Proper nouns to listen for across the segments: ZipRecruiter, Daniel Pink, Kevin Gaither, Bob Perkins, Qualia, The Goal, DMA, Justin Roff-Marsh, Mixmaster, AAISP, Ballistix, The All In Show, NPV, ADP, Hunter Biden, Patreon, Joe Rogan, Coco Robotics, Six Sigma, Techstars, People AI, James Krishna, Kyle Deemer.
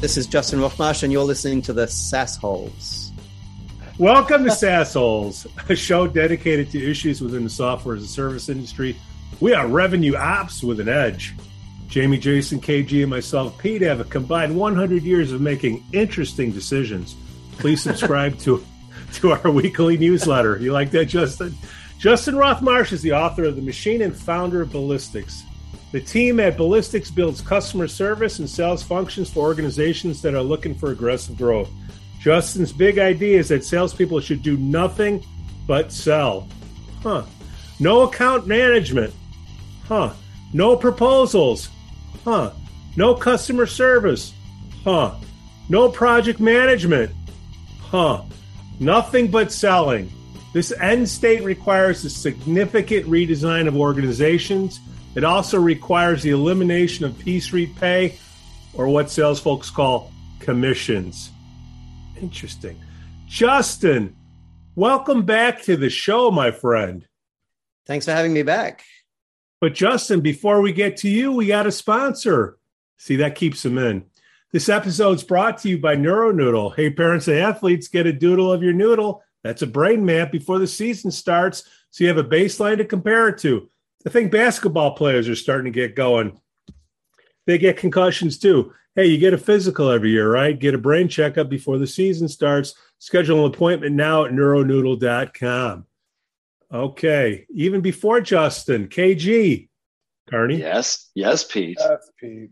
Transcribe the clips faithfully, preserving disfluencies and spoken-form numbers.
This is Justin Roff-Marsh, and you're listening to the SaaS Holes. Welcome to SaaS Holes, a show dedicated to issues within the software as a service industry. We are revenue ops with an edge. Jamie, Jason, K G, and myself, Pete, have a combined one hundred years of making interesting decisions. Please subscribe to, to our weekly newsletter. You like that, Justin? Justin Roff-Marsh is the author of The Machine and founder of Ballistix. The team at Ballistix builds customer service and sales functions for organizations that are looking for aggressive growth. Justin's big idea is that salespeople should do nothing but sell. Huh. No account management. Huh. No proposals. Huh. No customer service. Huh. No project management. Huh. Nothing but selling. This end state requires a significant redesign of organizations. It also requires the elimination of piece rate pay, or what sales folks call commissions. Interesting. Justin, welcome back to the show, my friend. Thanks for having me back. But Justin, before we get to you, we got a sponsor. See, that keeps them in. This episode's brought to you by NeuroNoodle. Hey, parents and athletes, get a doodle of your noodle. That's a brain map before the season starts, so you have a baseline to compare it to. I think basketball players are starting to get going. They get concussions too. Hey, you get a physical every year, right? Get a brain checkup before the season starts. Schedule an appointment now at neuro noodle dot com. Okay. Even before Justin, K G. Carney? Yes. Yes, Pete. Yes, Pete.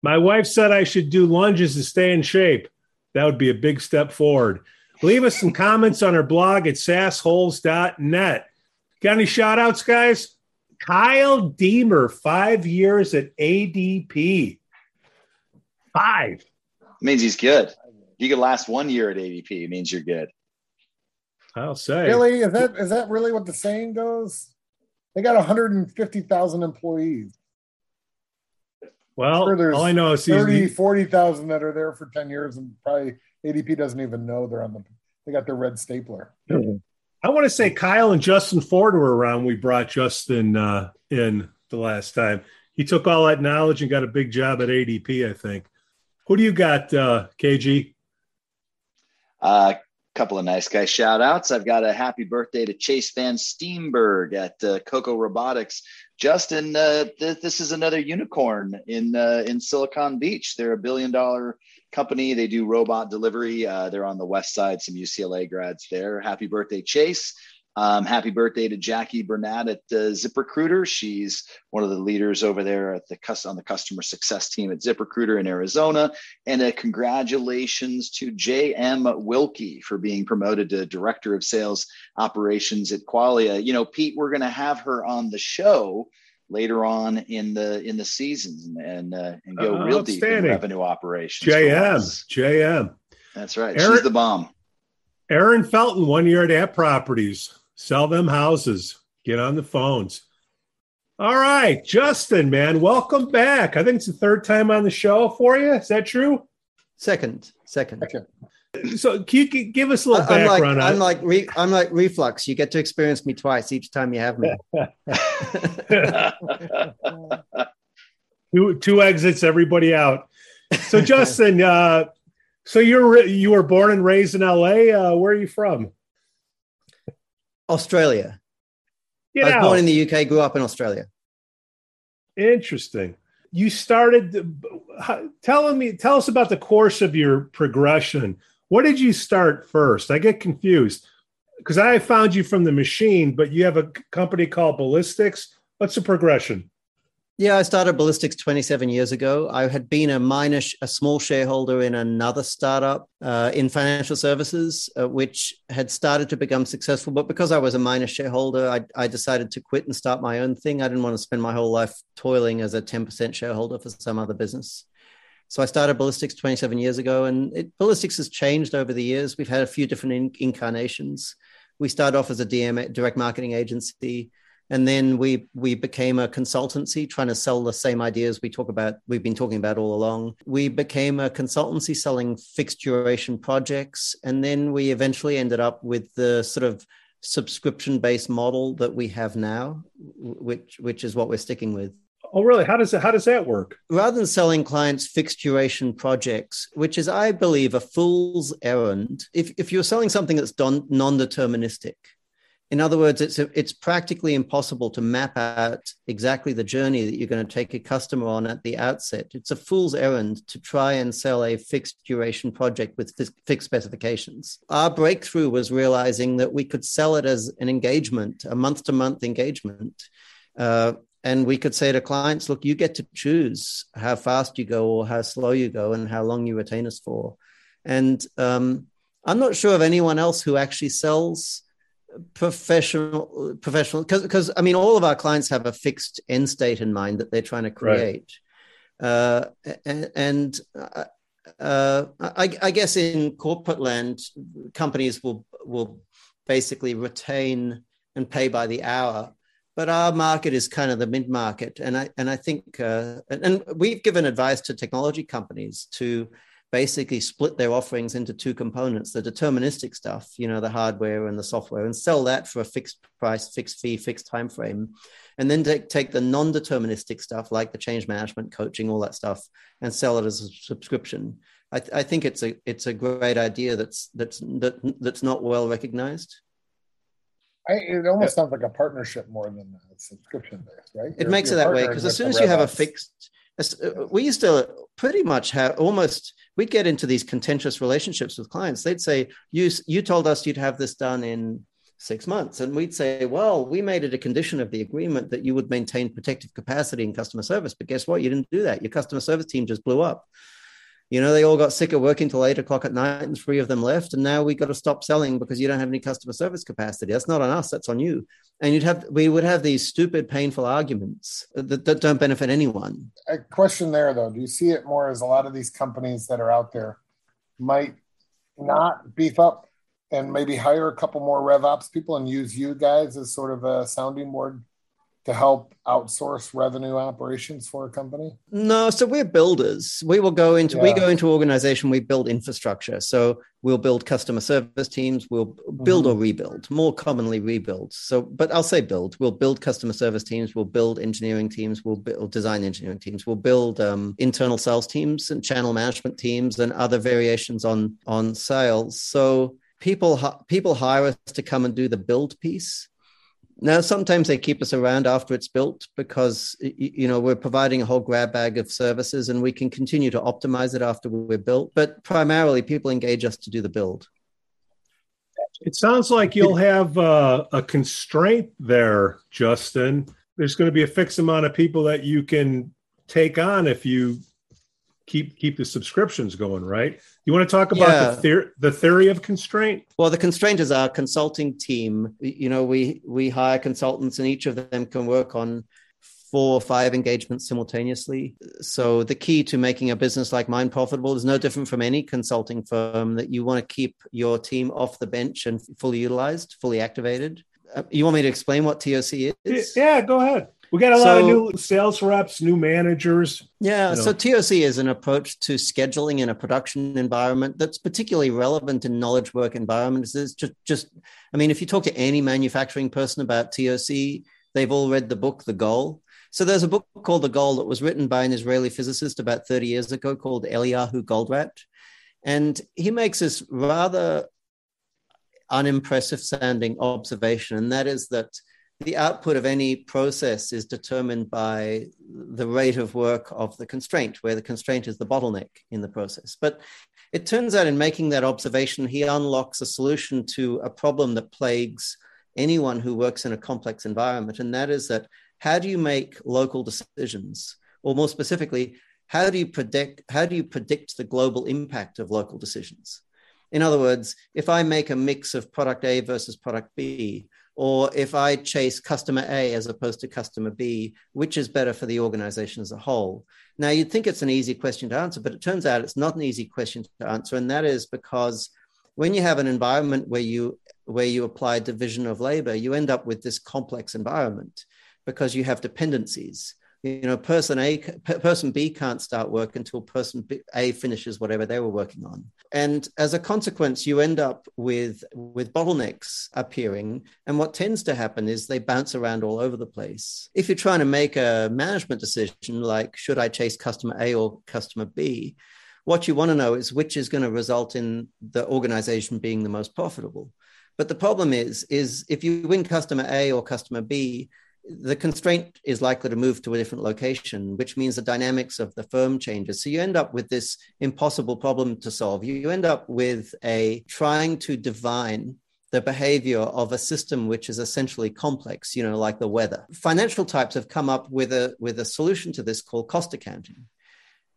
My wife said I should do lunges to stay in shape. That would be a big step forward. Leave us some comments on our blog at sass holes dot net. Got any shout outs, guys? Kyle Deemer, five years at A D P. Five. It means he's good. You could last one year at A D P. It means you're good. I'll say. Really? Is that is that really what the saying goes? They got one hundred fifty thousand employees. Well, sure all I know is thirty, forty thousand that are there for ten years, and probably A D P doesn't even know they're on the. They got their red stapler. Mm-hmm. I want to say Kyle and Justin Ford were around. We brought Justin uh, in the last time. He took all that knowledge and got a big job at A D P, I think. Who do you got, uh, K G? A uh, couple of nice guy shout-outs. I've got a happy birthday to Chase Van Steenberg at uh, Coco Robotics. Justin, uh, th- this is another unicorn in uh, in Silicon Beach. They're a billion-dollar company. They do robot delivery. Uh, they're on the west side, some U C L A grads there. Happy birthday, Chase. Um, happy birthday to Jackie Bernat at uh, ZipRecruiter. She's one of the leaders over there at the cus- on the customer success team at ZipRecruiter in Arizona. And uh, congratulations to J M Wilkie for being promoted to Director of Sales Operations at Qualia. You know, Pete, we're going to have her on the show later on in the in the season and uh, and go uh, real deep in revenue operations. J M, J M. That's right. Aaron, she's the bomb. Aaron Felton, one year at App Properties. Sell them houses. Get on the phones. All right, Justin, man, welcome back. I think it's the third time on the show for you. Is that true? Second, second. second. So can you give us a little I'm background like, on I'm it? Like re, I'm like reflux. You get to experience me twice each time you have me. two, two exits, everybody out. So Justin, uh, so you're you were born and raised in L A. Uh, where are you from? Australia. Get I was out. Born in the U K, grew up in Australia. Interesting. You started telling me, tell us about the course of your progression. What did you start first? I get confused because I found you from The Machine, but you have a company called Ballistix. What's the progression? Yeah, I started Ballistix twenty-seven years ago. I had been a minor, a small shareholder in another startup uh, in financial services, uh, which had started to become successful. But because I was a minor shareholder, I, I decided to quit and start my own thing. I didn't want to spend my whole life toiling as a ten percent shareholder for some other business. So I started Ballistix twenty-seven years ago, and it, Ballistix has changed over the years. We've had a few different in, incarnations. We started off as a D M A, direct marketing agency. And then we we became a consultancy trying to sell the same ideas we talk about, we've been talking about all along. We became a consultancy selling fixed duration projects. And then we eventually ended up with the sort of subscription-based model that we have now, which which is what we're sticking with. Oh, really? How does, how does that work? Rather than selling clients fixed duration projects, which is, I believe, a fool's errand, if, if you're selling something that's don, non-deterministic, in other words, it's it's practically impossible to map out exactly the journey that you're going to take a customer on at the outset. It's a fool's errand to try and sell a fixed duration project with fixed specifications. Our breakthrough was realizing that we could sell it as an engagement, a month-to-month engagement. Uh, and we could say to clients, look, you get to choose how fast you go or how slow you go and how long you retain us for. And um, I'm not sure of anyone else who actually sells professional professional because because I mean all of our clients have a fixed end state in mind that they're trying to create, right. uh and, and uh I, I guess in corporate land companies will will basically retain and pay by the hour, but our market is kind of the mid-market, and I and I think uh and, and we've given advice to technology companies to basically split their offerings into two components, the deterministic stuff, you know, the hardware and the software, and sell that for a fixed price, fixed fee, fixed time frame. And then take, take the non-deterministic stuff like the change management, coaching, all that stuff, and sell it as a subscription. I, th- I think it's a it's a great idea that's that's that, that's not well recognized. I, it almost yeah. sounds like a partnership more than a subscription based, right? It you're, makes it that way because as soon as you have a fixed, we used to pretty much have almost, we'd get into these contentious relationships with clients. They'd say, you, you told us you'd have this done in six months. And we'd say, well, we made it a condition of the agreement that you would maintain protective capacity in customer service. But guess what? You didn't do that. Your customer service team just blew up. You know, they all got sick of working till eight o'clock at night and three of them left. And now we got to stop selling because you don't have any customer service capacity. That's not on us. That's on you. And you'd have, we would have these stupid, painful arguments that, that don't benefit anyone. A question there, though. Do you see it more as a lot of these companies that are out there might not beef up and maybe hire a couple more RevOps people and use you guys as sort of a sounding board to help outsource revenue operations for a company? No, so we're builders. We will go into, yeah. we go into organization, we build infrastructure. So we'll build customer service teams, we'll build mm-hmm. or rebuild, more commonly rebuild. So, but I'll say build, we'll build customer service teams, we'll build engineering teams, we'll build design engineering teams, we'll build um, internal sales teams and channel management teams and other variations on, on sales. So people, people hire us to come and do the build piece. Now, sometimes they keep us around after it's built because, you know, we're providing a whole grab bag of services and we can continue to optimize it after we're built. But primarily, people engage us to do the build. It sounds like you'll have a, a constraint there, Justin. There's going to be a fixed amount of people that you can take on if you keep keep the subscriptions going, right? You want to talk about yeah. the, theor- the theory of constraint? Well, the constraint is our consulting team. You know, we we hire consultants and each of them can work on four or five engagements simultaneously. So the key to making a business like mine profitable is no different from any consulting firm, that you want to keep your team off the bench and fully utilized, fully activated. Uh, you want me to explain what T O C is? Yeah, go ahead. We got a so, lot of new sales reps, new managers. Yeah. You know. So T O C is an approach to scheduling in a production environment that's particularly relevant in knowledge work environments. It's just, just, I mean, if you talk to any manufacturing person about T O C, they've all read the book, The Goal. So there's a book called The Goal that was written by an Israeli physicist about thirty years ago called Eliyahu Goldratt. And he makes this rather unimpressive sounding observation. And that is that the output of any process is determined by the rate of work of the constraint, where the constraint is the bottleneck in the process. But it turns out in making that observation, he unlocks a solution to a problem that plagues anyone who works in a complex environment. And that is that how do you make local decisions? Or more specifically, how do you predict, how do you predict the global impact of local decisions? In other words, if I make a mix of product A versus product B, or if I chase customer A as opposed to customer B, which is better for the organization as a whole? Now, you'd think it's an easy question to answer, but it turns out it's not an easy question to answer. And that is because when you have an environment where you where you apply division of labor, you end up with this complex environment because you have dependencies. You know, person A, person B can't start work until person B, A finishes whatever they were working on. And as a consequence, you end up with, with bottlenecks appearing. And what tends to happen is they bounce around all over the place. If you're trying to make a management decision, like should I chase customer A or customer B, what you want to know is which is going to result in the organization being the most profitable. But the problem is, is if you win customer A or customer B, the constraint is likely to move to a different location, which means the dynamics of the firm changes. So you end up with this impossible problem to solve. You end up with a trying to divine the behavior of a system which is essentially complex, you know, like the weather. Financial types have come up with a, with a solution to this called cost accounting.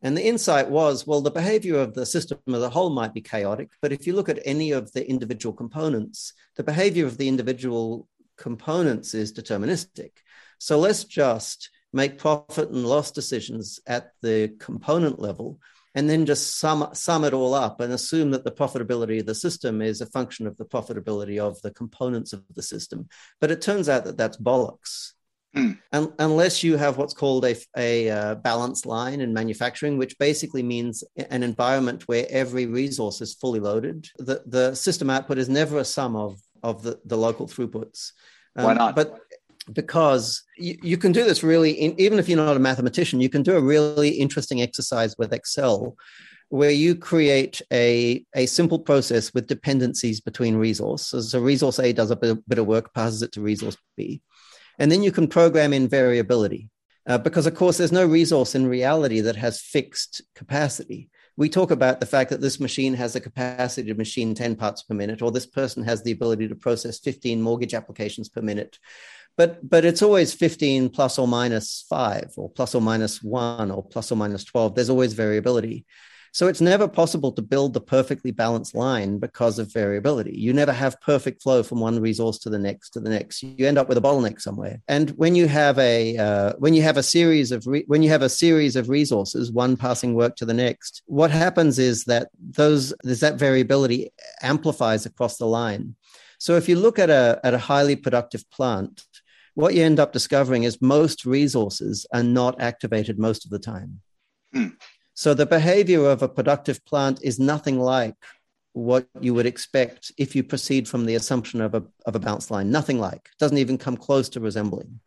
And the insight was, well, the behavior of the system as a whole might be chaotic, but if you look at any of the individual components, the behavior of the individual components is deterministic. So let's just make profit and loss decisions at the component level and then just sum, sum it all up and assume that the profitability of the system is a function of the profitability of the components of the system. But it turns out that that's bollocks. Mm. Un- unless you have what's called a, a uh, balance line in manufacturing, which basically means an environment where every resource is fully loaded. The, the system output is never a sum of of the, the local throughputs. Um, Why not? But because you, you can do this really, in, even if you're not a mathematician, you can do a really interesting exercise with Excel where you create a, a simple process with dependencies between resources. So resource A does a bit, bit of work, passes it to resource B. And then you can program in variability uh, because, of course, there's no resource in reality that has fixed capacity. We talk about the fact that this machine has the capacity to machine ten parts per minute, or this person has the ability to process fifteen mortgage applications per minute. But, but it's always fifteen plus or minus five, or plus or minus one, or plus or minus twelve. There's always variability. So it's never possible to build the perfectly balanced line because of variability. You never have perfect flow from one resource to the next to the next. You end up with a bottleneck somewhere. And when you have a uh, when you have a series of re- when you have a series of resources, one passing work to the next, what happens is that those is that variability amplifies across the line. So if you look at a at a highly productive plant, what you end up discovering is most resources are not activated most of the time. Mm. So the behavior of a productive plant is nothing like what you would expect if you proceed from the assumption of a, of a balanced line. Nothing like. It doesn't even come close to resembling.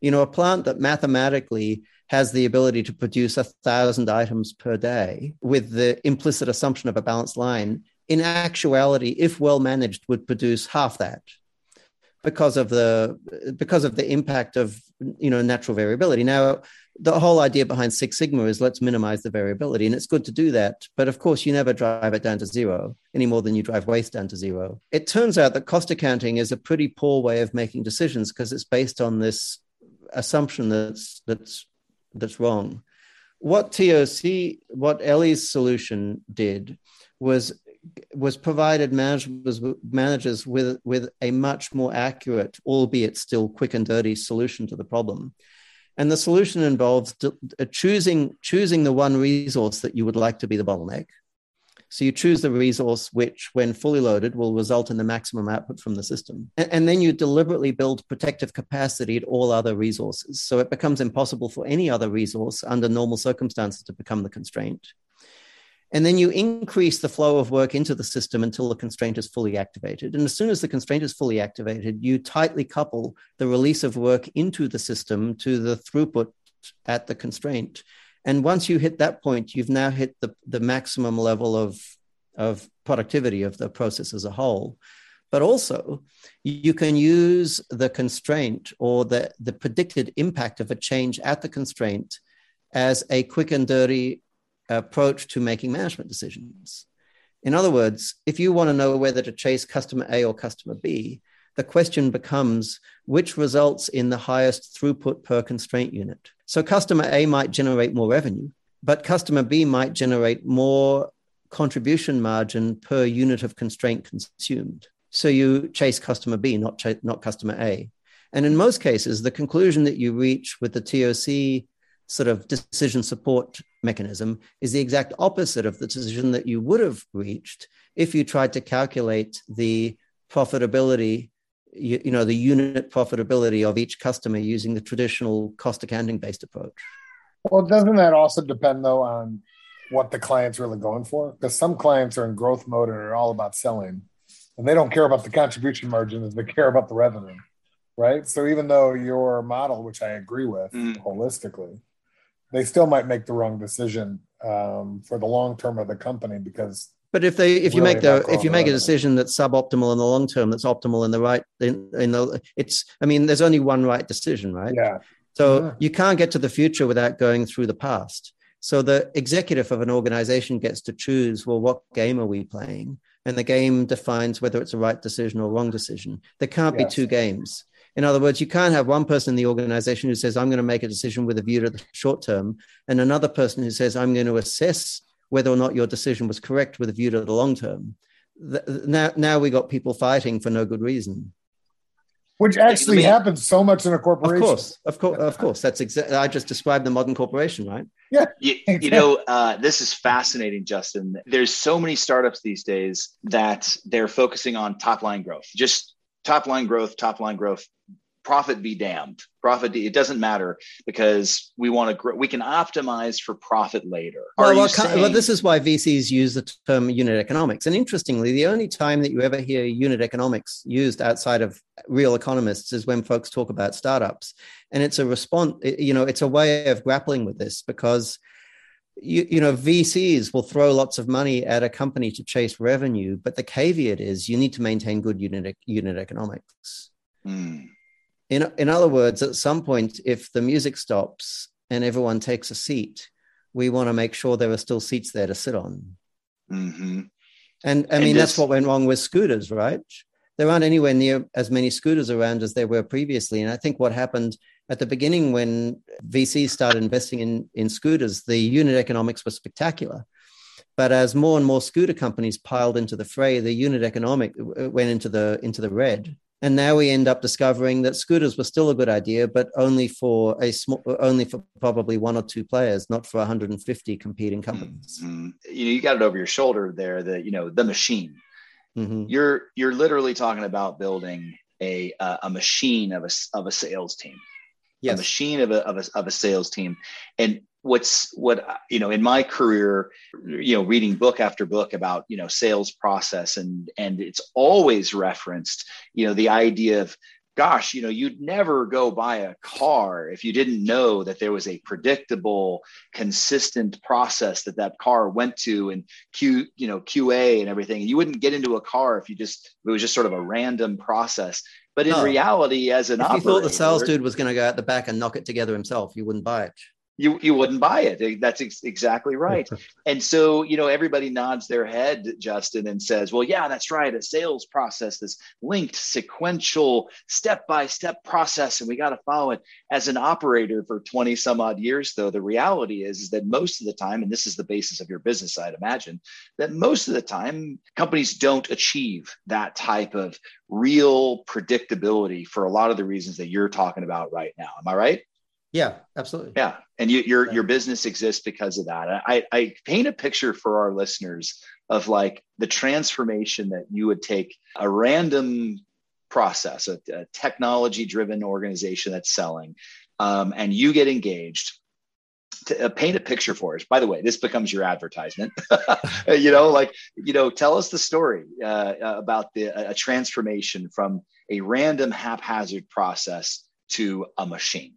You know, a plant that mathematically has the ability to produce a thousand items per day with the implicit assumption of a balanced line, in actuality, if well managed, would produce half that because of the because of the impact of, you know, natural variability. Now, the whole idea behind Six Sigma is let's minimize the variability, and it's good to do that. But of course, you never drive it down to zero any more than you drive waste down to zero. It turns out that cost accounting is a pretty poor way of making decisions because it's based on this assumption that's that's that's wrong. What T O C, what Ellie's solution did was was provided managers, managers with, with a much more accurate, albeit still quick and dirty, solution to the problem. And the solution involves choosing, choosing the one resource that you would like to be the bottleneck. So you choose the resource which, when fully loaded, will result in the maximum output from the system. And, and then you deliberately build protective capacity at all other resources. So it becomes impossible for any other resource under normal circumstances to become the constraint. And then you increase the flow of work into the system until the constraint is fully activated. And as soon as the constraint is fully activated, you tightly couple the release of work into the system to the throughput at the constraint. And once you hit that point, you've now hit the, the maximum level of, of productivity of the process as a whole. But also, you can use the constraint or the, the predicted impact of a change at the constraint as a quick and dirty approach to making management decisions. In other words, if you want to know whether to chase customer A or customer B, the question becomes which results in the highest throughput per constraint unit. So customer A might generate more revenue, but customer B might generate more contribution margin per unit of constraint consumed. So you chase customer B, not, ch- not customer A. And in most cases, the conclusion that you reach with the T O C sort of decision support mechanism is the exact opposite of the decision that you would have reached if you tried to calculate the profitability you, you know, the unit profitability of each customer using the traditional cost accounting based approach. Well, doesn't that also depend though on what the client's really going for? Because some clients are in growth mode and are all about selling, and they don't care about the contribution margin as they care about the revenue, right? So even though your model, which I agree with mm. holistically, they still might make the wrong decision um, for the long term of the company because. But if they, if really you make the, if you make a decision that's suboptimal in the long term, that's optimal in the right, in, in the, it's, I mean, there's only one right decision, right? Yeah. So yeah. you can't get to the future without going through the past. So the executive of an organization gets to choose, well, what game are we playing? And the game defines whether it's a right decision or wrong decision. There can't yes. be two games. In other words, you can't have one person in the organization who says, I'm going to make a decision with a view to the short term, and another person who says, I'm going to assess whether or not your decision was correct with a view to the long term. Now, now we got people fighting for no good reason. Which actually happens so much in a corporation. Of course, of course, of course. That's exactly. I just described the modern corporation, right? Yeah. You, exactly. you know, uh, this is fascinating, Justin. There's so many startups these days that they're focusing on top line growth, just top line growth, top line growth. Profit be damned. Profit, it doesn't matter because we want to grow. We can optimize for profit later. Well, well, saying- well, this is why V Cs use the term unit economics. And interestingly, the only time that you ever hear unit economics used outside of real economists is when folks talk about startups. And it's a response, you know, it's a way of grappling with this because, you, you know, V Cs will throw lots of money at a company to chase revenue. But the caveat is you need to maintain good unit, unit economics. Mm. In, in other words, at some point, if the music stops and everyone takes a seat, we want to make sure there are still seats there to sit on. Mm-hmm. And I mean, and that's what went wrong with scooters, right? There aren't anywhere near as many scooters around as there were previously. And I think what happened at the beginning when V Cs started investing in, in scooters, the unit economics was spectacular. But as more and more scooter companies piled into the fray, the unit economic went into the into the red. And now we end up discovering that scooters were still a good idea, but only for a small, only for probably one or two players, not for one hundred fifty competing companies. Mm-hmm. You know, you got it over your shoulder there. The you know the machine. Mm-hmm. You're you're literally talking about building a uh, a machine of a of a sales team. Yes. A machine of a, of a of a sales team, and what's what you know in my career, you know, reading book after book about you know sales process, and and it's always referenced, you know, the idea of, gosh, you know, you'd never go buy a car if you didn't know that there was a predictable, consistent process that that car went to and Q, you know, Q A and everything, and you wouldn't get into a car if you just if it was just sort of a random process. But in no. reality, as an if operator, you thought the sales dude was going to go out the back and knock it together himself, you wouldn't buy it. You you wouldn't buy it. That's ex- exactly right. And so, you know, everybody nods their head, Justin, and says, well, yeah, that's right. A sales process, this linked, sequential, step-by-step process, and we got to follow it. As an operator for twenty some odd years, though, the reality is, is that most of the time, and this is the basis of your business, I'd imagine, that most of the time companies don't achieve that type of real predictability for a lot of the reasons that you're talking about right now. Am I right? Yeah, absolutely. Yeah. And you, your, your business exists because of that. I, I paint a picture for our listeners of like the transformation that you would take a random process, a, a technology driven organization that's selling, um, and you get engaged. To, uh, paint a picture for us. By the way, this becomes your advertisement. you know, like, you know, tell us the story uh, about the a transformation from a random haphazard process to a machine.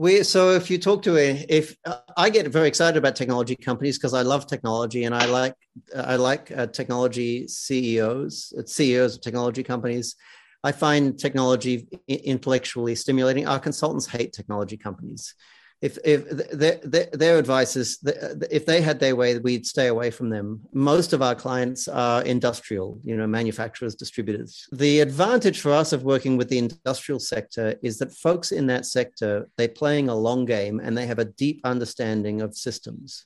We, so if you talk to a, if uh, I get very excited about technology companies because I love technology and I like I like uh, technology C E Os, C E Os of technology companies. I find technology intellectually stimulating. Our consultants hate technology companies. If if their their, their advice is if they had their way, we'd stay away from them. Most of our clients are industrial, you know, manufacturers, distributors. The advantage for us of working with the industrial sector is that folks in that sector, they're playing a long game and they have a deep understanding of systems,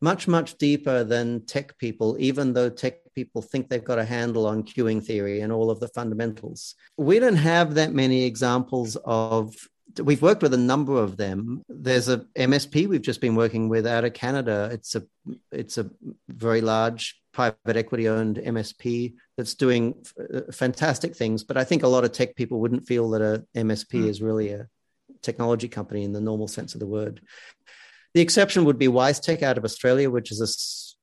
much, much deeper than tech people, even though tech people think they've got a handle on queuing theory and all of the fundamentals. We don't have that many examples of We've worked with a number of them. There's a M S P we've just been working with out of Canada. It's a it's a very large private equity owned M S P that's doing f- fantastic things. But I think a lot of tech people wouldn't feel that a M S P is really a technology company in the normal sense of the word. The exception would be WiseTech out of Australia, which is a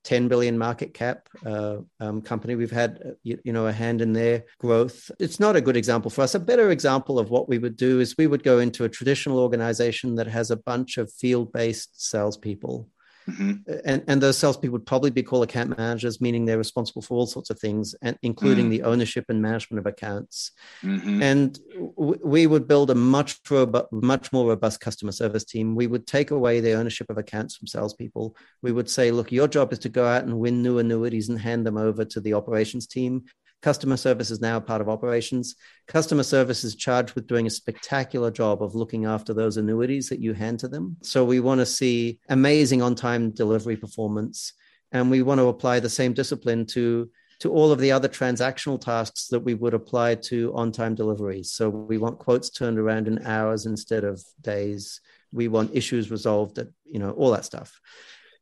ten billion market cap uh, um, company. We've had, you, you know, a hand in their growth. It's not a good example for us. A better example of what we would do is we would go into a traditional organization that has a bunch of field-based salespeople. Mm-hmm. And, and those salespeople would probably be called account managers, meaning they're responsible for all sorts of things, and including mm-hmm. the ownership and management of accounts. Mm-hmm. And w- we would build a much robu- much more robust customer service team. We would take away the ownership of accounts from salespeople. We would say, look, your job is to go out and win new annuities and hand them over to the operations team. Customer service is now part of operations. Customer service is charged with doing a spectacular job of looking after those annuities that you hand to them. So we want to see amazing on-time delivery performance. And we want to apply the same discipline to, to all of the other transactional tasks that we would apply to on-time deliveries. So we want quotes turned around in hours instead of days. We want issues resolved, at, you know, all that stuff.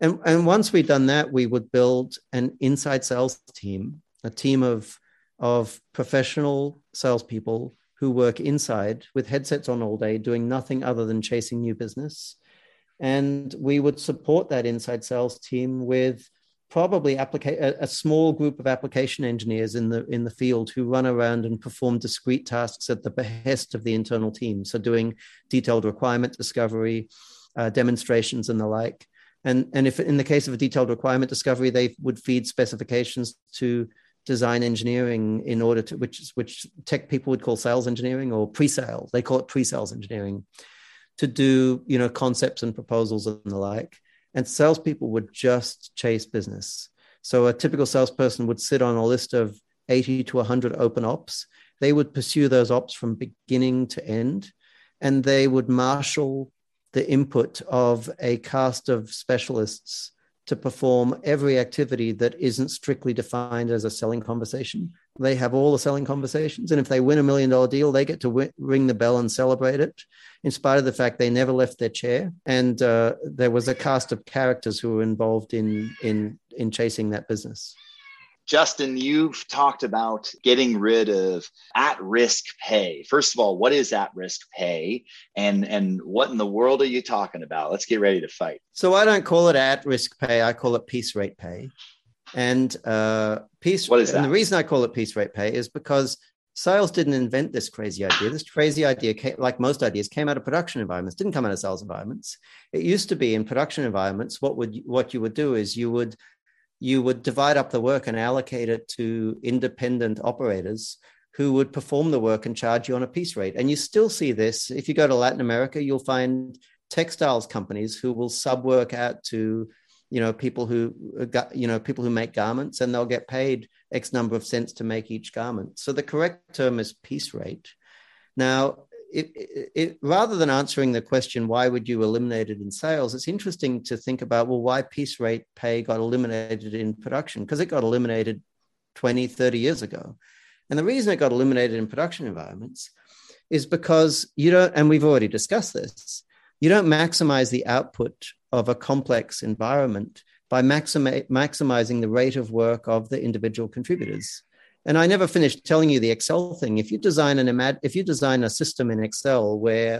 And, and once we've done that, we would build an inside sales team, a team of of professional salespeople who work inside with headsets on all day, doing nothing other than chasing new business. And we would support that inside sales team with probably applica- a, a small group of application engineers in the in the field who run around and perform discrete tasks at the behest of the internal team. So doing detailed requirement discovery, uh, demonstrations and the like. And, and if in the case of a detailed requirement discovery, they would feed specifications to design engineering in order to, which which tech people would call sales engineering or pre-sales. They call it pre-sales engineering, to do, you know, concepts and proposals and the like. And salespeople would just chase business. So a typical salesperson would sit on a list of eighty to one hundred open ops. They would pursue those ops from beginning to end, and they would marshal the input of a cast of specialists to perform every activity that isn't strictly defined as a selling conversation. They have all the selling conversations. And if they win a million dollar deal, they get to w- ring the bell and celebrate it, in spite of the fact they never left their chair. And uh, there was a cast of characters who were involved in, in, in chasing that business. Justin, you've talked about getting rid of at-risk pay. First of all, what is at-risk pay? And, and what in the world are you talking about? Let's get ready to fight. So I don't call it at-risk pay. I call it piece rate pay. And uh, piece. What is that? And the reason I call it piece rate pay is because sales didn't invent this crazy idea. This crazy idea, came, like most ideas, came out of production environments, didn't come out of sales environments. It used to be in production environments, what would what you would do is you would you would divide up the work and allocate it to independent operators who would perform the work and charge you on a piece rate. And you still see this. If you go to Latin America, you'll find textiles companies who will subwork out to, you know, people who, you know, people who make garments, and they'll get paid X number of cents to make each garment. So the correct term is piece rate. Now, It, it, it, rather than answering the question, why would you eliminate it in sales? It's interesting to think about, well, why piece rate pay got eliminated in production? Because it got eliminated twenty, thirty years ago. And the reason it got eliminated in production environments is because you don't, and we've already discussed this, you don't maximize the output of a complex environment by maxima- maximizing the rate of work of the individual contributors. And I never finished telling you the Excel thing. If you design an imad- if you design a system in Excel where,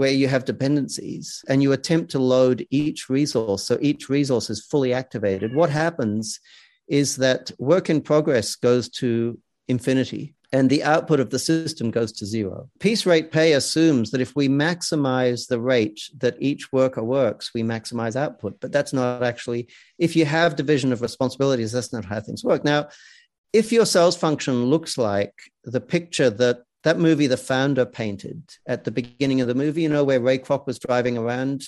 where you have dependencies and you attempt to load each resource, so each resource is fully activated, what happens is that work in progress goes to infinity and the output of the system goes to zero. Piece rate pay assumes that if we maximize the rate that each worker works, we maximize output. But that's not actually, if you have division of responsibilities, that's not how things work. Now, if your sales function looks like the picture that that movie The Founder painted at the beginning of the movie, you know, where Ray Kroc was driving around,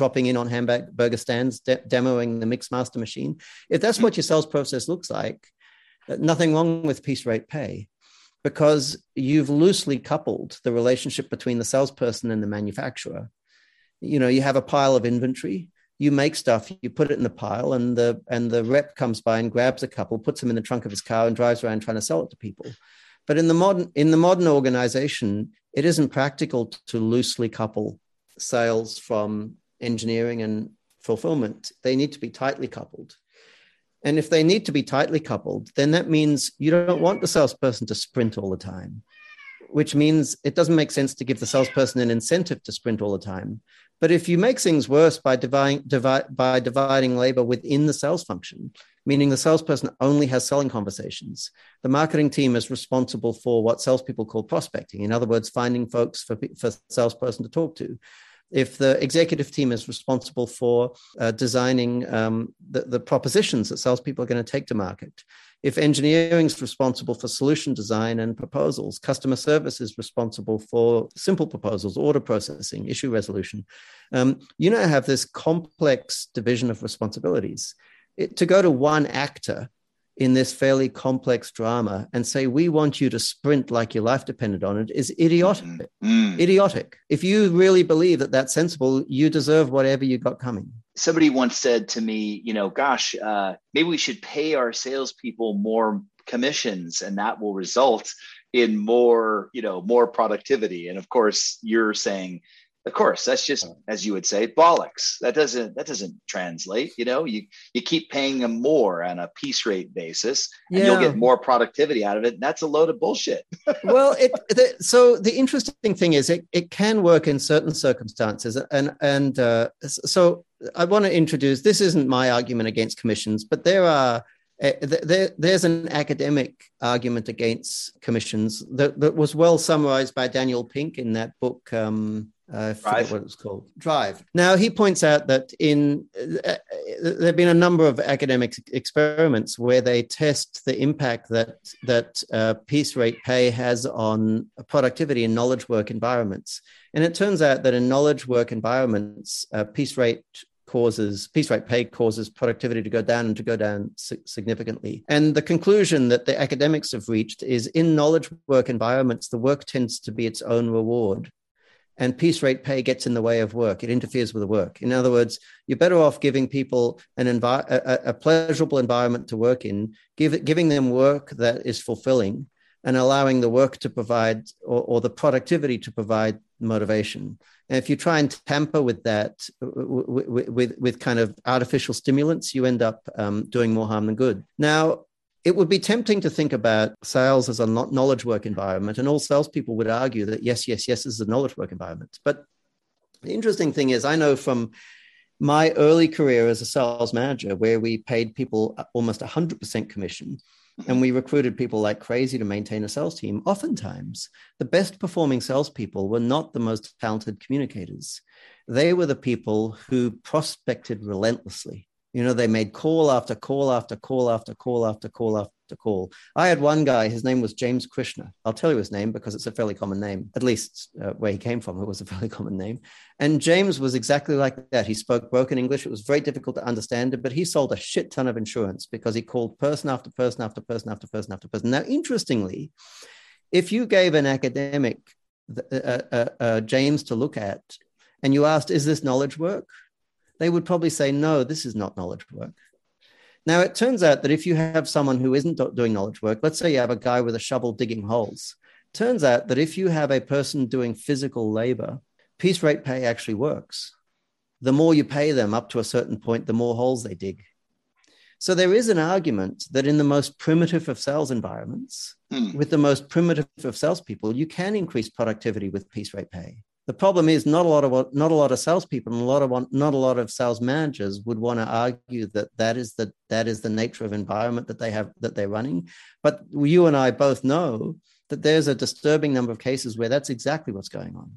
dropping in on hamburger stands, de- demoing the Mixmaster machine. If that's what your sales process looks like, nothing wrong with piece rate pay, because you've loosely coupled the relationship between the salesperson and the manufacturer. You know, you have a pile of inventory. You make stuff, you put it in the pile, and the and the rep comes by and grabs a couple, puts them in the trunk of his car, and drives around trying to sell it to people. But in the modern in the modern organization, it isn't practical to loosely couple sales from engineering and fulfillment. They need to be tightly coupled. And if they need to be tightly coupled, then that means you don't want the salesperson to sprint all the time, which means it doesn't make sense to give the salesperson an incentive to sprint all the time. But if you make things worse by dividing, divide, by dividing labor within the sales function, meaning the salesperson only has selling conversations, the marketing team is responsible for what salespeople call prospecting. In other words, finding folks for, for salesperson to talk to. If the executive team is responsible for uh, designing um, the, the propositions that salespeople are going to take to market, if engineering is responsible for solution design and proposals, customer service is responsible for simple proposals, order processing, issue resolution, um, you now have this complex division of responsibilities. It, to go to one actor in this fairly complex drama and say, we want you to sprint like your life depended on it, is idiotic. Mm. Idiotic. If you really believe that that's sensible, you deserve whatever you got coming. Somebody once said to me, you know, gosh, uh, maybe we should pay our salespeople more commissions and that will result in more, you know, more productivity. And of course, you're saying, of course, that's just, as you would say, bollocks. That doesn't that doesn't translate. You know, you you keep paying them more on a piece rate basis, and yeah. you'll get more productivity out of it. And that's a load of bullshit. Well, it the, so the interesting thing is it it can work in certain circumstances, and and uh, so I want to introduce. This isn't my argument against commissions, but there are. Uh, there, there's an academic argument against commissions that, that was well summarized by Daniel Pink in that book, um, uh, I forget what it was called, Drive. Now, he points out that in uh, there have been a number of academic experiments where they test the impact that, that uh, piece rate pay has on productivity in knowledge work environments. And it turns out that in knowledge work environments, uh, piece rate causes piece rate pay causes productivity to go down and to go down significantly. And the conclusion that the academics have reached is in knowledge work environments, the work tends to be its own reward and piece rate pay gets in the way of work. It interferes with the work. In other words, you're better off giving people an envi- a, a pleasurable environment to work in, give, giving them work that is fulfilling and allowing the work to provide or, or the productivity to provide motivation. And if you try and tamper with that, with, with, with kind of artificial stimulants, you end up um, doing more harm than good. Now, it would be tempting to think about sales as a knowledge work environment, and all salespeople would argue that yes, yes, yes, this is a knowledge work environment. But the interesting thing is, I know from my early career as a sales manager, where we paid people almost one hundred percent commission, and we recruited people like crazy to maintain a sales team. Oftentimes, the best performing salespeople were not the most talented communicators. They were the people who prospected relentlessly. You know, they made call after call after call after call after call after call. I had one guy, his name was James Krishna. I'll tell you his name because it's a fairly common name, at least uh, where he came from, it was a fairly common name. And James was exactly like that. He spoke broken English. It was very difficult to understand it, but he sold a shit ton of insurance because he called person after person after person after person after person. Now, interestingly, if you gave an academic uh, uh, uh, James to look at and you asked, is this knowledge work? They would probably say, no, this is not knowledge work. Now, it turns out that if you have someone who isn't doing knowledge work, let's say you have a guy with a shovel digging holes. Turns out that if you have a person doing physical labor, piece rate pay actually works. The more you pay them up to a certain point, the more holes they dig. So there is an argument that in the most primitive of sales environments, mm. with the most primitive of salespeople, you can increase productivity with piece rate pay. The problem is not a lot of not a lot of salespeople and a lot of not a lot of sales managers would want to argue that that is the that is the nature of environment that they have that they're running. But you and I both know that there's a disturbing number of cases where that's exactly what's going on.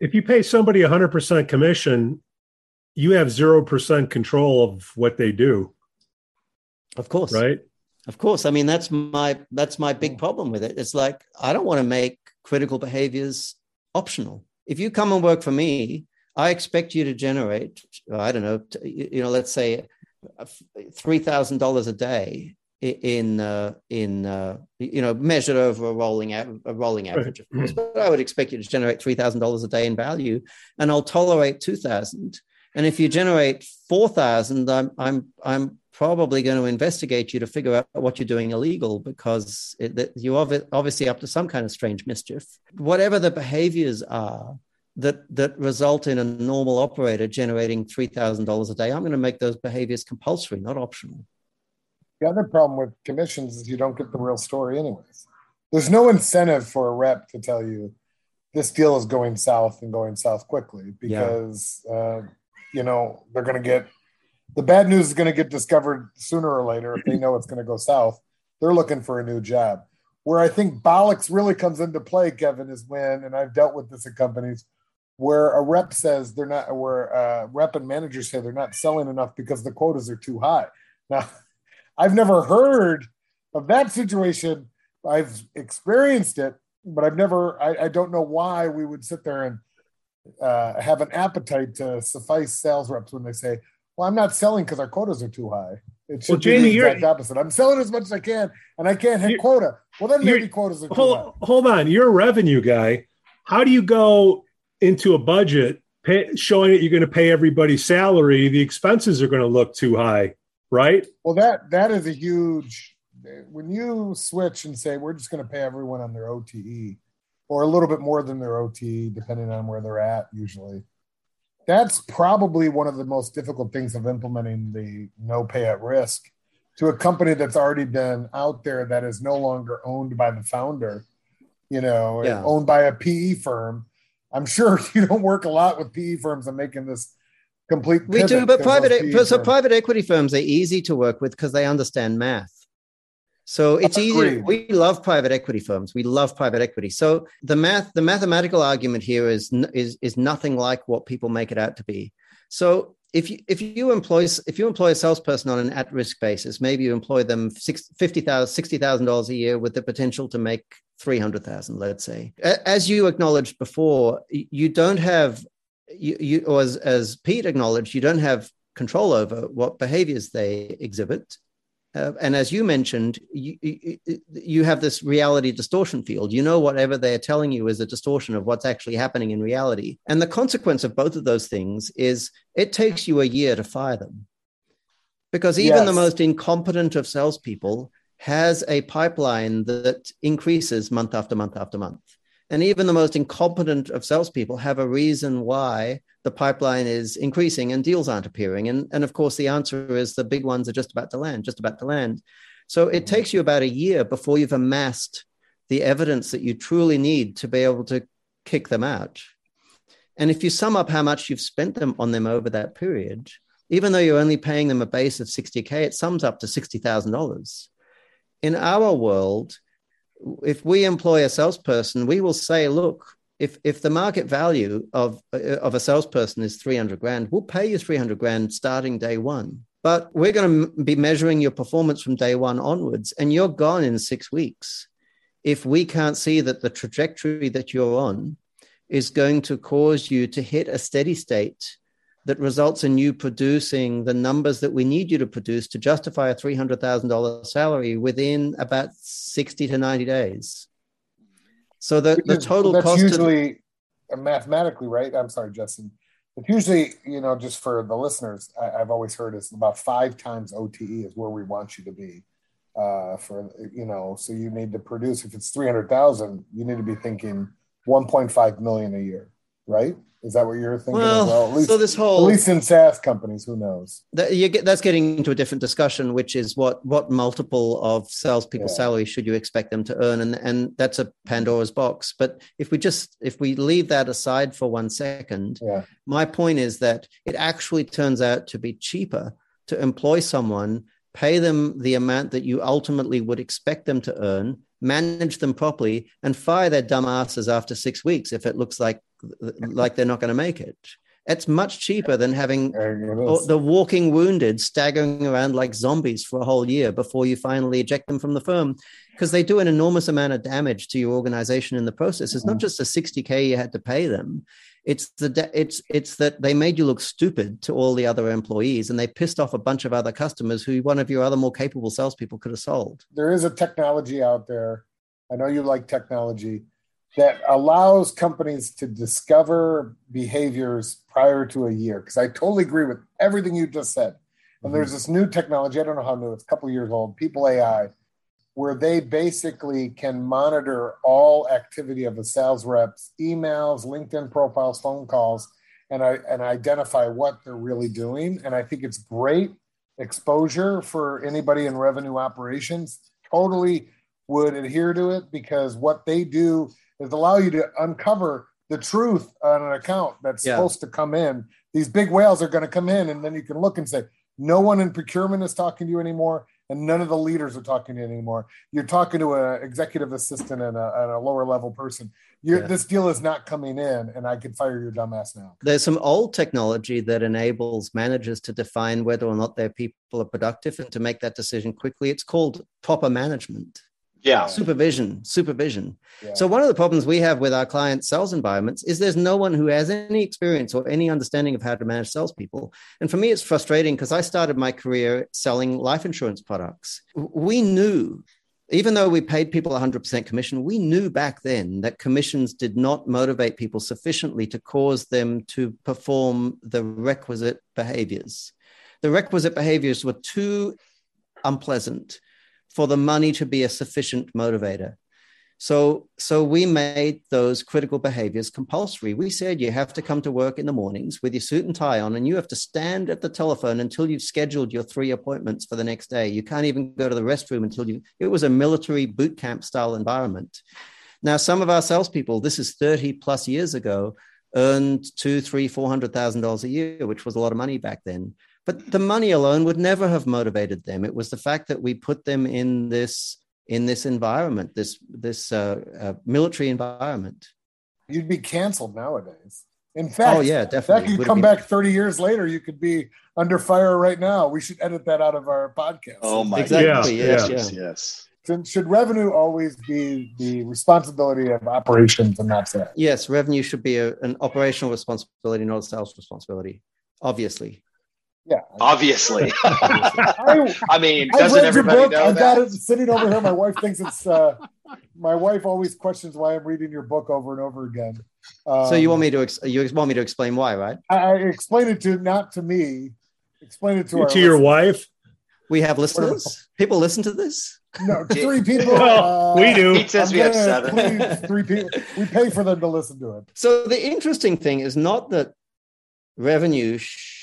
If you pay somebody one hundred percent commission, you have zero percent control of what they do. Of course, right? Of course. I mean, that's my that's my big problem with it. It's like I don't want to make critical behaviors optional. If you come and work for me, I expect you to generate, I don't know, you know, let's say three thousand dollars a day in, uh, in uh, you know, measured over a rolling a rolling average, of course. But I would expect you to generate three thousand dollars a day in value, and I'll tolerate two thousand dollars. And if you generate four thousand dollars, I'm I'm I'm probably going to investigate you to figure out what you're doing illegal because it, you're obviously up to some kind of strange mischief. Whatever the behaviors are that that result in a normal operator generating three thousand dollars a day, I'm going to make those behaviors compulsory, not optional. The other problem with commissions is you don't get the real story anyways. There's no incentive for a rep to tell you this deal is going south and going south quickly because, yeah. uh, you know, they're going to get the bad news is going to get discovered sooner or later. If they know it's going to go south, they're looking for a new job. Where I think bollocks really comes into play, Kevin, is when, and I've dealt with this at companies, where a rep says they're not, where uh, rep and managers say they're not selling enough because the quotas are too high. Now, I've never heard of that situation. I've experienced it, but I've never, I, I don't know why we would sit there and uh, have an appetite to suffice sales reps when they say, well, I'm not selling because our quotas are too high. It should well, Jamie, be the exact opposite. I'm selling as much as I can, and I can't hit quota. Well, then maybe quotas are too hold, high. Hold on. You're a revenue guy. How do you go into a budget pay, showing that you're going to pay everybody's salary? The expenses are going to look too high, right? Well, that that is a huge – when you switch and say we're just going to pay everyone on their O T E or a little bit more than their O T E, depending on where they're at usually – that's probably one of the most difficult things of implementing the no pay at risk to a company that's already been out there that is no longer owned by the founder, you know, yeah. owned by a P E firm. I'm sure you don't work a lot with P E firms on making this complete. We do, but private e- so firms. private equity firms are easy to work with because they understand math. So it's easy. We love private equity firms. We love private equity. So the math, the mathematical argument here is is is nothing like what people make it out to be. So if you if you employ if you employ a salesperson on an at-risk basis, maybe you employ them fifty thousand dollars, sixty thousand dollars a year with the potential to make three hundred thousand dollars, let's say. As you acknowledged before, you don't have you, you or as, as Pete acknowledged, you don't have control over what behaviors they exhibit. Uh, and as you mentioned, you, you, you have this reality distortion field. You know, whatever they're telling you is a distortion of what's actually happening in reality. And the consequence of both of those things is it takes you a year to fire them. Because even yes. the most incompetent of salespeople has a pipeline that increases month after month after month. And even the most incompetent of salespeople have a reason why the pipeline is increasing and deals aren't appearing. And, and of course, the answer is the big ones are just about to land, just about to land. So it takes you about a year before you've amassed the evidence that you truly need to be able to kick them out. And if you sum up how much you've spent them on them over that period, even though you're only paying them a base of sixty K, it sums up to sixty thousand dollars. In our world, if we employ a salesperson, we will say, look, if if the market value of, of a salesperson is three hundred grand, we'll pay you three hundred grand starting day one. But we're going to be measuring your performance from day one onwards, and you're gone in six weeks. If we can't see that the trajectory that you're on is going to cause you to hit a steady state that results in you producing the numbers that we need you to produce to justify a three hundred thousand dollars salary within about sixty to ninety days. So the, the total that's cost... That's usually of- mathematically, right? I'm sorry, Justin. It's usually, you know, just for the listeners, I, I've always heard it's about five times O T E is where we want you to be. Uh, for you know, so you need to produce, if it's three hundred thousand, you need to be thinking one point five million a year, right? Is that what you're thinking? Well, as well? At least, so this whole, at least in SaaS companies, who knows? That you get, that's getting into a different discussion, which is what what multiple of salespeople's yeah. salary should you expect them to earn, and and that's a Pandora's box. But if we just if we leave that aside for one second, yeah. my point is that it actually turns out to be cheaper to employ someone, pay them the amount that you ultimately would expect them to earn, manage them properly, and fire their dumb asses after six weeks if it looks like. like they're not going to make it. It's much cheaper than having the walking wounded staggering around like zombies for a whole year before you finally eject them from the firm, because they do an enormous amount of damage to your organization in the process. It's not just the sixty K you had to pay them. It's the da- it's it's that they made you look stupid to all the other employees, and they pissed off a bunch of other customers who one of your other more capable salespeople could have sold. There is a technology out there. I know you like technology. That allows companies to discover behaviors prior to a year. Because I totally agree with everything you just said. And mm-hmm. there's this new technology, I don't know how new, it's a couple years old, People A I, where they basically can monitor all activity of the sales reps, emails, LinkedIn profiles, phone calls, and, I, and identify what they're really doing. And I think it's great exposure for anybody in revenue operations. Totally would adhere to it, because what they do is allow you to uncover the truth on an account that's yeah. supposed to come in. These big whales are going to come in, and then you can look and say, no one in procurement is talking to you anymore, and none of the leaders are talking to you anymore. You're talking to an executive assistant and a, and a lower level person. You're, yeah. This deal is not coming in, and I could fire your dumbass now. There's some old technology that enables managers to define whether or not their people are productive and to make that decision quickly. It's called topper management. Yeah. Supervision, supervision. Yeah. So one of the problems we have with our client sales environments is there's no one who has any experience or any understanding of how to manage salespeople. And for me, it's frustrating because I started my career selling life insurance products. We knew, even though we paid people one hundred percent commission, we knew back then that commissions did not motivate people sufficiently to cause them to perform the requisite behaviors. The requisite behaviors were too unpleasant for the money to be a sufficient motivator. So, so we made those critical behaviors compulsory. We said you have to come to work in the mornings with your suit and tie on, and you have to stand at the telephone until you've scheduled your three appointments for the next day. You can't even go to the restroom until you, it was a military boot camp style environment. Now, some of our salespeople, this is thirty plus years ago, earned two, three, four hundred thousand dollars a year, which was a lot of money back then. But the money alone would never have motivated them. It was the fact that we put them in this in this environment, this this uh, uh, military environment. You'd be canceled nowadays. In fact, oh yeah, definitely. That could come back thirty years later. You could be under fire right now. We should edit that out of our podcast. Oh my, exactly. Yeah. Yes, yes, yeah. yes. Should, should revenue always be the responsibility of operations and not sales? Yes, revenue should be a, an operational responsibility, not a sales responsibility. Obviously. Yeah, obviously. obviously. I, I mean, doesn't everybody know I that? Got it sitting over here. My wife thinks it's. Uh, my wife always questions why I'm reading your book over and over again. Um, so you want me to ex- you want me to explain why, right? I, I explain it to not to me. Explain it to you, our to listeners. Your wife. We have listeners. People listen to this. No, three people. Well, uh, we do. He says I'm we have seven. Please, three people. We pay for them to listen to it. So the interesting thing is not that revenue. Sh-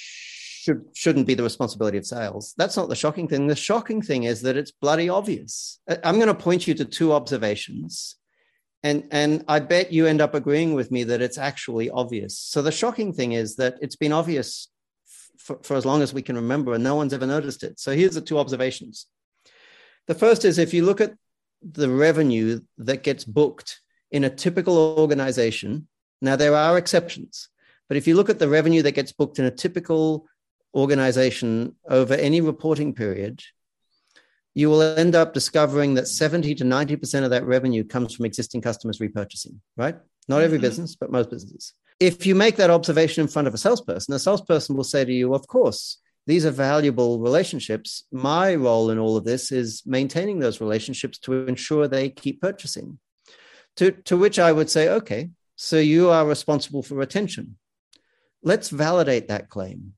Should, shouldn't be the responsibility of sales. That's not the shocking thing. The shocking thing is that it's bloody obvious. I'm going to point you to two observations, and, and I bet you end up agreeing with me that it's actually obvious. So the shocking thing is that it's been obvious f- for as long as we can remember, and no one's ever noticed it. So here's the two observations. The first is if you look at the revenue that gets booked in a typical organization, now there are exceptions, but if you look at the revenue that gets booked in a typical organization over any reporting period, you will end up discovering that seventy to ninety percent of that revenue comes from existing customers repurchasing, right? Not every business, but most businesses. If you make that observation in front of a salesperson, the salesperson will say to you, of course, these are valuable relationships. My role in all of this is maintaining those relationships to ensure they keep purchasing. To, to which I would say, okay, so you are responsible for retention. Let's validate that claim.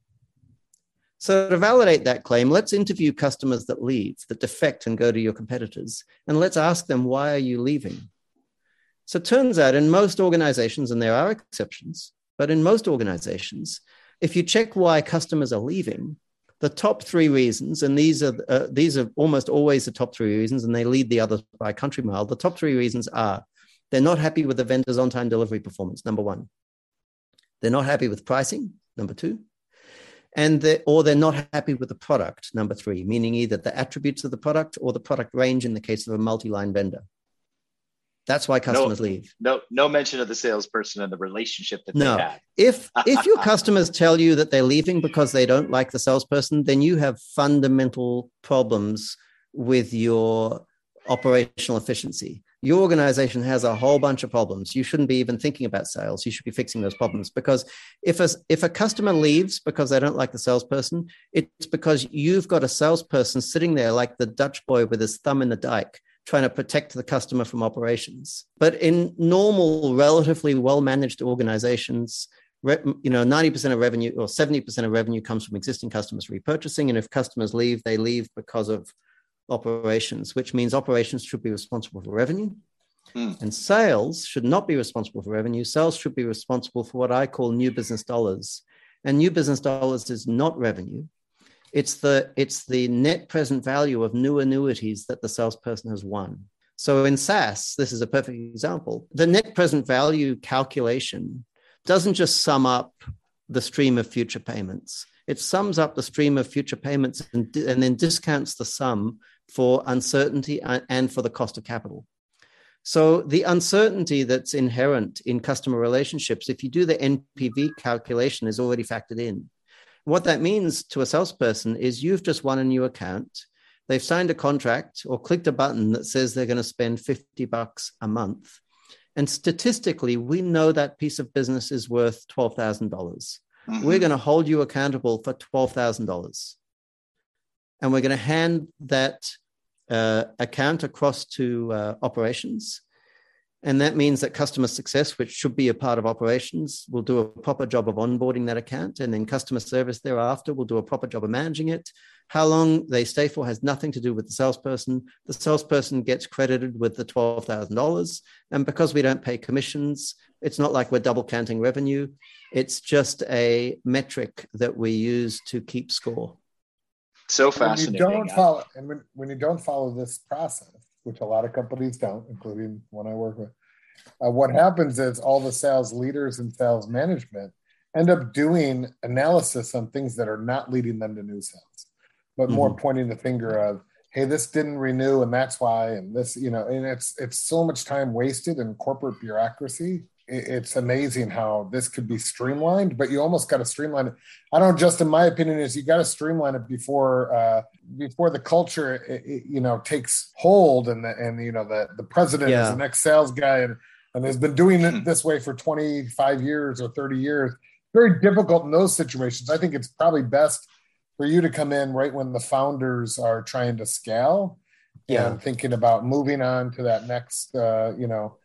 So to validate that claim, let's interview customers that leave, that defect and go to your competitors, and let's ask them, why are you leaving? So it turns out in most organizations, and there are exceptions, but in most organizations, if you check why customers are leaving, the top three reasons, and these are uh, these are almost always the top three reasons, and they lead the others by country mile, the top three reasons are they're not happy with the vendor's on-time delivery performance, number one. They're not happy with pricing, number two. And they're, or they're not happy with the product, number three, meaning either the attributes of the product or the product range in the case of a multi-line vendor. That's why customers no, leave. No no mention of the salesperson and the relationship that no. they had. If, if your customers tell you that they're leaving because they don't like the salesperson, then you have fundamental problems with your operational efficiency. Your organization has a whole bunch of problems. You shouldn't be even thinking about sales. You should be fixing those problems, because if a, if a customer leaves because they don't like the salesperson, it's because you've got a salesperson sitting there like the Dutch boy with his thumb in the dike, trying to protect the customer from operations. But in normal, relatively well-managed organizations, you know, ninety percent of revenue or seventy percent of revenue comes from existing customers repurchasing. And if customers leave, they leave because of operations, which means operations should be responsible for revenue, mm. and sales should not be responsible for revenue. Sales should be responsible for what I call new business dollars, and new business dollars is not revenue. It's the it's the net present value of new annuities that the salesperson has won. So in SaaS, this is a perfect example. The net present value calculation doesn't just sum up the stream of future payments. It sums up the stream of future payments and, and then discounts the sum for uncertainty and for the cost of capital. So the uncertainty that's inherent in customer relationships, if you do the N P V calculation, is already factored in. What that means to a salesperson is you've just won a new account. They've signed a contract or clicked a button that says they're going to spend fifty bucks a month. And statistically, we know that piece of business is worth twelve thousand dollars. Mm-hmm. We're going to hold you accountable for twelve thousand dollars. And we're going to hand that uh, account across to uh, operations. And that means that customer success, which should be a part of operations, will do a proper job of onboarding that account. And then customer service thereafter will do a proper job of managing it. How long they stay for has nothing to do with the salesperson. The salesperson gets credited with the twelve thousand dollars. And because we don't pay commissions, it's not like we're double counting revenue. It's just a metric that we use to keep score. So fascinating. When you don't follow, and when, when you don't follow this process, which a lot of companies don't, including one I work with, uh, what happens is all the sales leaders and sales management end up doing analysis on things that are not leading them to new sales, but mm-hmm. more pointing the finger of, hey, this didn't renew and that's why, and this, you know, and it's it's so much time wasted in corporate bureaucracy. It's amazing how this could be streamlined, but you almost got to streamline it. I don't just, in my opinion, is you got to streamline it before uh, before the culture, it, it, you know, takes hold, and the, and you know the the president yeah. is the next sales guy and, and has been doing it this way for twenty-five years or thirty years. Very difficult in those situations. I think it's probably best for you to come in right when the founders are trying to scale yeah. and thinking about moving on to that next, uh, you know,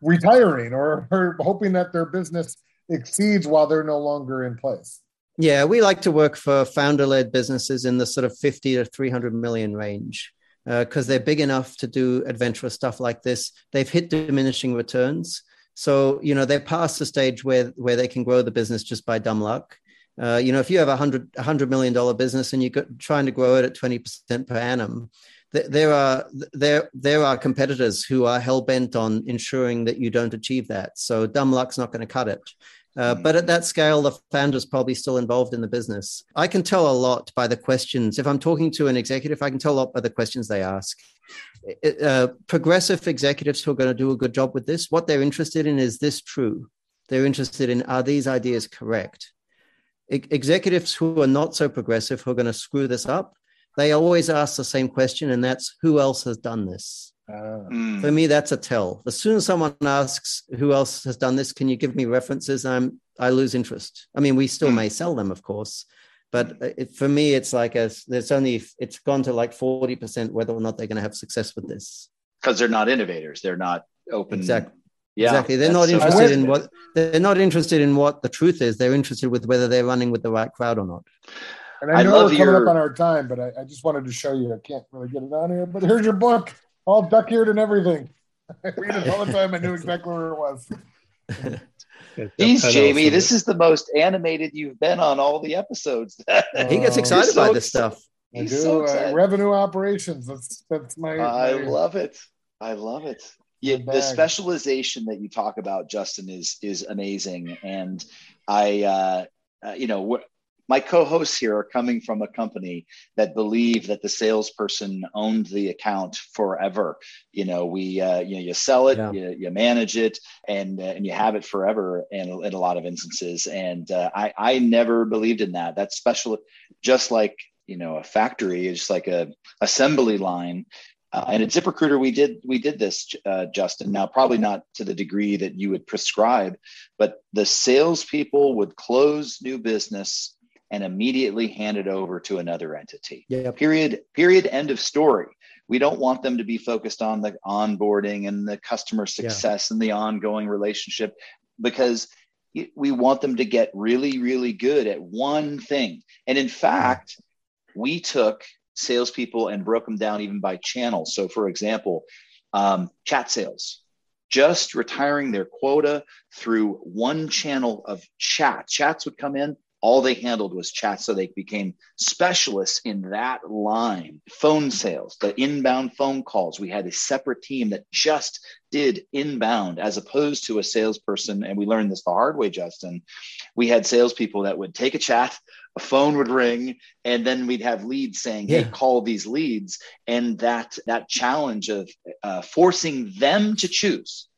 retiring or, or hoping that their business exceeds while they're no longer in place. Yeah, we like to work for founder-led businesses in the sort of fifty to three hundred million range because uh, they're big enough to do adventurous stuff like this. They've hit diminishing returns. So, you know, they're past the stage where, where they can grow the business just by dumb luck. Uh, you know, if you have a hundred, one hundred million dollars business and you're trying to grow it at twenty percent per annum, There are there there are competitors who are hell bent on ensuring that you don't achieve that. So dumb luck's not going to cut it. Uh, but at that scale, the founder's probably still involved in the business. I can tell a lot by the questions. If I'm talking to an executive, I can tell a lot by the questions they ask. Uh, progressive executives who are going to do a good job with this, what they're interested in is this true? They're interested in, are these ideas correct? E- executives who are not so progressive, who are going to screw this up, they always ask the same question, and that's who else has done this? Uh, mm. For me, that's a tell. As soon as someone asks who else has done this, can you give me references? I'm, I lose interest. I mean, we still mm. may sell them, of course, but it, for me, it's like a, there's only, it's gone to like forty percent whether or not they're going to have success with this. Because they're not innovators. They're not open. Exactly. Yeah, exactly. They're not interested in what, they're not interested in what the truth is. They're interested with whether they're running with the right crowd or not. And I know I we're coming your... up on our time, but I, I just wanted to show you. I can't really get it on here, but here's your book, all duck-eared and everything. I read it all the time. I knew exactly where it was. Geez, Jamie, this is the most animated you've been on all the episodes. He gets excited uh, so by this stuff. I He's do. So uh, revenue operations. That's that's my. I my, love it. I love it. Yeah, the specialization that you talk about, Justin, is is amazing, and I, uh, uh, you know. Wh- My co-hosts here are coming from a company that believe that the salesperson owned the account forever. You know, we, uh, you know, you sell it, yeah. you, you manage it, and uh, and you have it forever. And in a lot of instances, and uh, I I never believed in that. That's special, just like you know, a factory is just like a assembly line. Uh, and at ZipRecruiter, we did we did this, uh, Justin. Now, probably not to the degree that you would prescribe, but the salespeople would close new business and immediately hand it over to another entity. Yep. Period, period, end of story. We don't want them to be focused on the onboarding and the customer success yeah. and the ongoing relationship, because we want them to get really, really good at one thing. And in fact, we took salespeople and broke them down even by channel. So for example, um, chat sales, just retiring their quota through one channel of chat. Chats would come in, All they handled was chat, so they became specialists in that line. Phone sales, the inbound phone calls. We had a separate team that just did inbound as opposed to a salesperson. And we learned this the hard way, Justin. We had salespeople that would take a chat, a phone would ring, and then we'd have leads saying, yeah. hey, call these leads. And that that challenge of uh, forcing them to choose.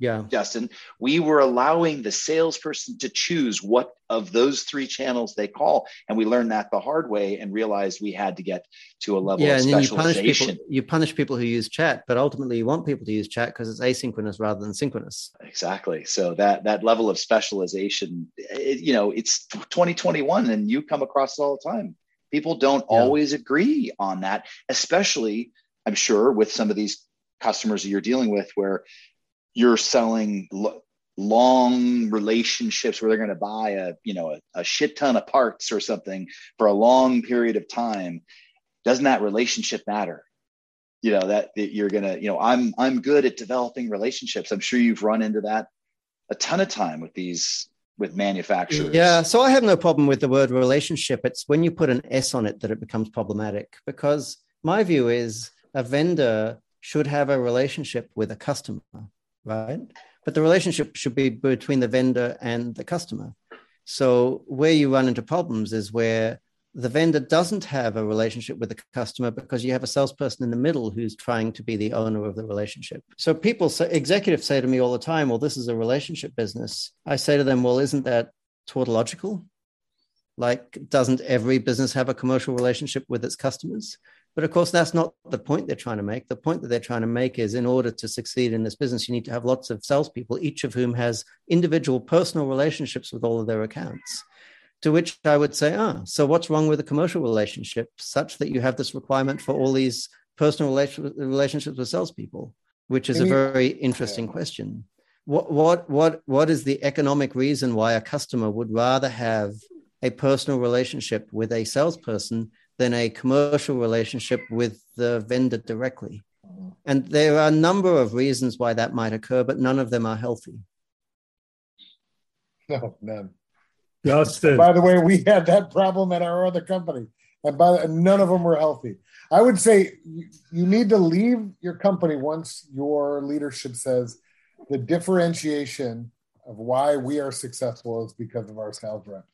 Yeah, Justin, we were allowing the salesperson to choose what of those three channels they call. And we learned that the hard way and realized we had to get to a level yeah, of and specialization. You punish, people, you punish people who use chat, but ultimately you want people to use chat because it's asynchronous rather than synchronous. Exactly. So that that level of specialization, it, you know, it's twenty twenty-one and you come across it all the time. People don't yeah. always agree on that, especially, I'm sure, with some of these customers that you're dealing with where you're selling lo- long relationships where they're going to buy a, you know, a, a shit ton of parts or something for a long period of time. Doesn't that relationship matter? You know, that, that you're going to, you know, I'm, I'm good at developing relationships. I'm sure you've run into that a ton of time with these, with manufacturers. Yeah. So I have no problem with the word relationship. It's when you put an S on it that it becomes problematic, because my view is a vendor should have a relationship with a customer. Right. But the relationship should be between the vendor and the customer. So where you run into problems is where the vendor doesn't have a relationship with the customer because you have a salesperson in the middle who's trying to be the owner of the relationship. So people, so executives say to me all the time, well, this is a relationship business. I say to them, well, isn't that tautological? Like, doesn't every business have a commercial relationship with its customers? But of course, that's not the point they're trying to make. The point that they're trying to make is in order to succeed in this business, you need to have lots of salespeople, each of whom has individual personal relationships with all of their accounts, to which I would say, ah, so what's wrong with a commercial relationship such that you have this requirement for all these personal relationships with salespeople, which is a very interesting question. What, what, what, what is the economic reason why a customer would rather have a personal relationship with a salesperson than a commercial relationship with the vendor directly? And there are a number of reasons why that might occur, but none of them are healthy. No, none. Justin. By the way, we had that problem at our other company, and by the, none of them were healthy. I would say you, you need to leave your company once your leadership says the differentiation of why we are successful is because of our sales rep.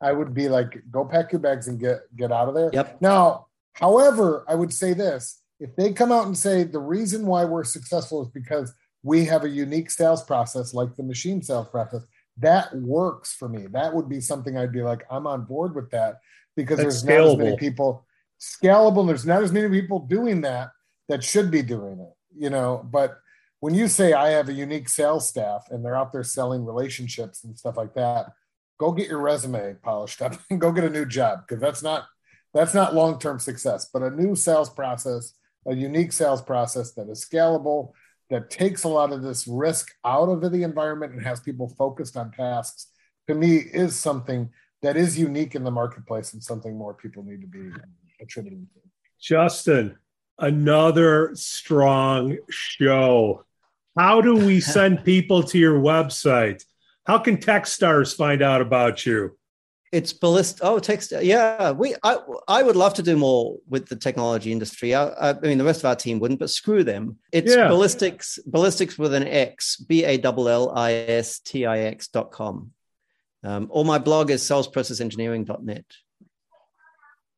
I would be like, go pack your bags and get, get out of there. Yep. Now, however, I would say this, if they come out and say the reason why we're successful is because we have a unique sales process, like the machine sales process, that works for me. That would be something I'd be like, I'm on board with that, because That's there's scalable. not as many people scalable. There's not as many people doing that, that should be doing it, you know, but when you say I have a unique sales staff and they're out there selling relationships and stuff like that, go get your resume polished up and go get a new job, because that's not that's not long-term success. But a new sales process, a unique sales process that is scalable, that takes a lot of this risk out of the environment and has people focused on tasks, to me is something that is unique in the marketplace and something more people need to be attributing to. Justin, another strong show. How do we send people to your website? How can Techstars find out about you? It's Ballistix. Oh, Techstars. Yeah, we. I, I would love to do more with the technology industry. I, I mean, the rest of our team wouldn't, but screw them. It's yeah. Ballistix, Ballistix with an X, B-A-L-L-I-S-T-I-X dot com. Um, or my blog is sales process engineering dot net.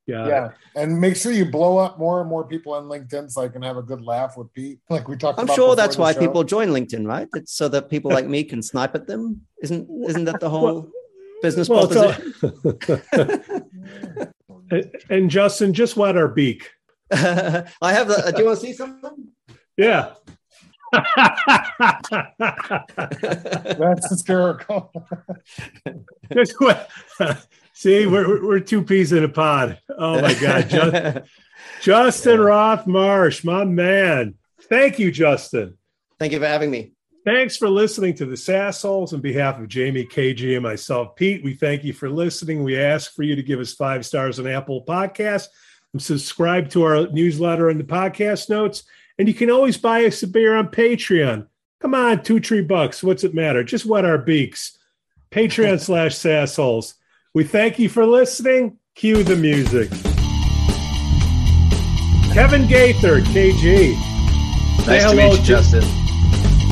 Yeah. yeah. And make sure you blow up more and more people on LinkedIn so I can have a good laugh with Pete, like we talked I'm about. I'm sure that's why show. people join LinkedIn, right? It's so that people like me can snipe at them. Isn't isn't that the whole well, business well, proposition? All... and, and Justin, just wet our beak. I have the, do you want to see something? Yeah. That's hysterical. Just wet. See, we're we're two peas in a pod. Oh my God, Just, Justin Roff-Marsh, my man. Thank you, Justin. Thank you for having me. Thanks for listening to the SaaS Holes. On behalf of Jamie, K G, and myself, Pete, we thank you for listening. We ask for you to give us five stars on Apple Podcasts and subscribe to our newsletter and the podcast notes. And you can always buy us a beer on Patreon. Come on, two, three bucks. What's it matter? Just wet our beaks. Patreon slash SaaS Holes. We thank you for listening. Cue the music. Kevin Gaither, K G. Nice to meet you, Justin.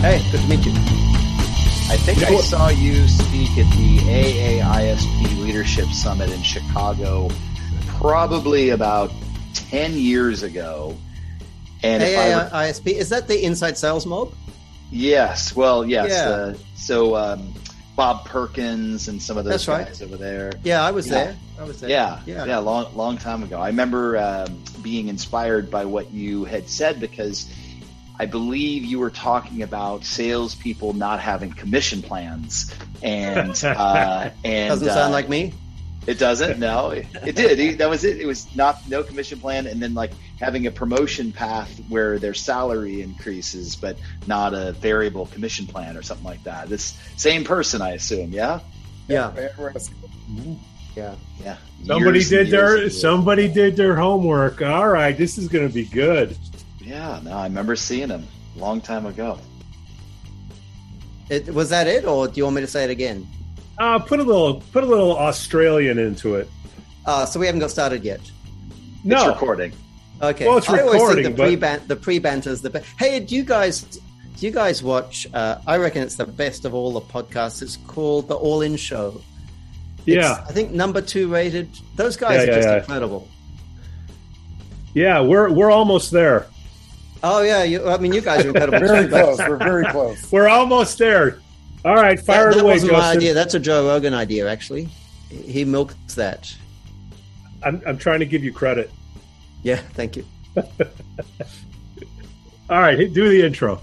Hey, good to meet you. I think I saw you speak at the A A I S P Leadership Summit in Chicago probably about ten years ago. And A A I S P, is that the Inside Sales Mob? Yes. Well, yes. Yeah. Uh, so um, Bob Perkins and some of those That's guys right. over there. Yeah, I was yeah. there. I was there. Yeah. Yeah. Yeah. Long, long time ago. I remember um, being inspired by what you had said because I believe you were talking about salespeople not having commission plans, and uh, and doesn't sound uh, like me. It doesn't. No, it, it did. It, that was it. It was not no commission plan, and then like having a promotion path where their salary increases, but not a variable commission plan or something like that. This same person, I assume. Yeah. Yeah. Yeah. Yeah. yeah. Somebody years did their. Somebody did their homework. All right, this is going to be good. Yeah, no, I remember seeing him a long time ago. It was that it, or do you want me to say it again? Uh, put a little, put a little Australian into it. Uh, so we haven't got started yet. No, it's recording. Okay, well, it's I recording, always think the pre but... the pre banter is the best. Hey, do you guys, do you guys watch? Uh, I reckon it's the best of all the podcasts. It's called The All In Show. Yeah, it's, I think number two rated. Those guys yeah, are yeah, just yeah. incredible. Yeah, we're we're almost there. Oh, yeah. You, I mean, you guys are incredible. very close. We're very close. We're almost there. All right. Fire that, it that away, Justin. That wasn't my idea. That's a Joe Rogan idea, actually. He milks that. I'm, I'm trying to give you credit. Yeah. Thank you. All right. Do the intro.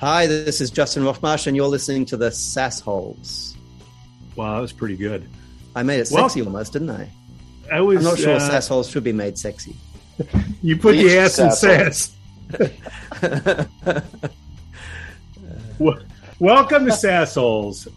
Hi, this is Justin Roff-Marsh, and you're listening to the SaaS Holes. Wow, that was pretty good. I made it sexy well, almost, didn't I? I was, I'm not sure uh, SaaS Holes should be made sexy. You put the ass in sass. Welcome to SaaS Holes,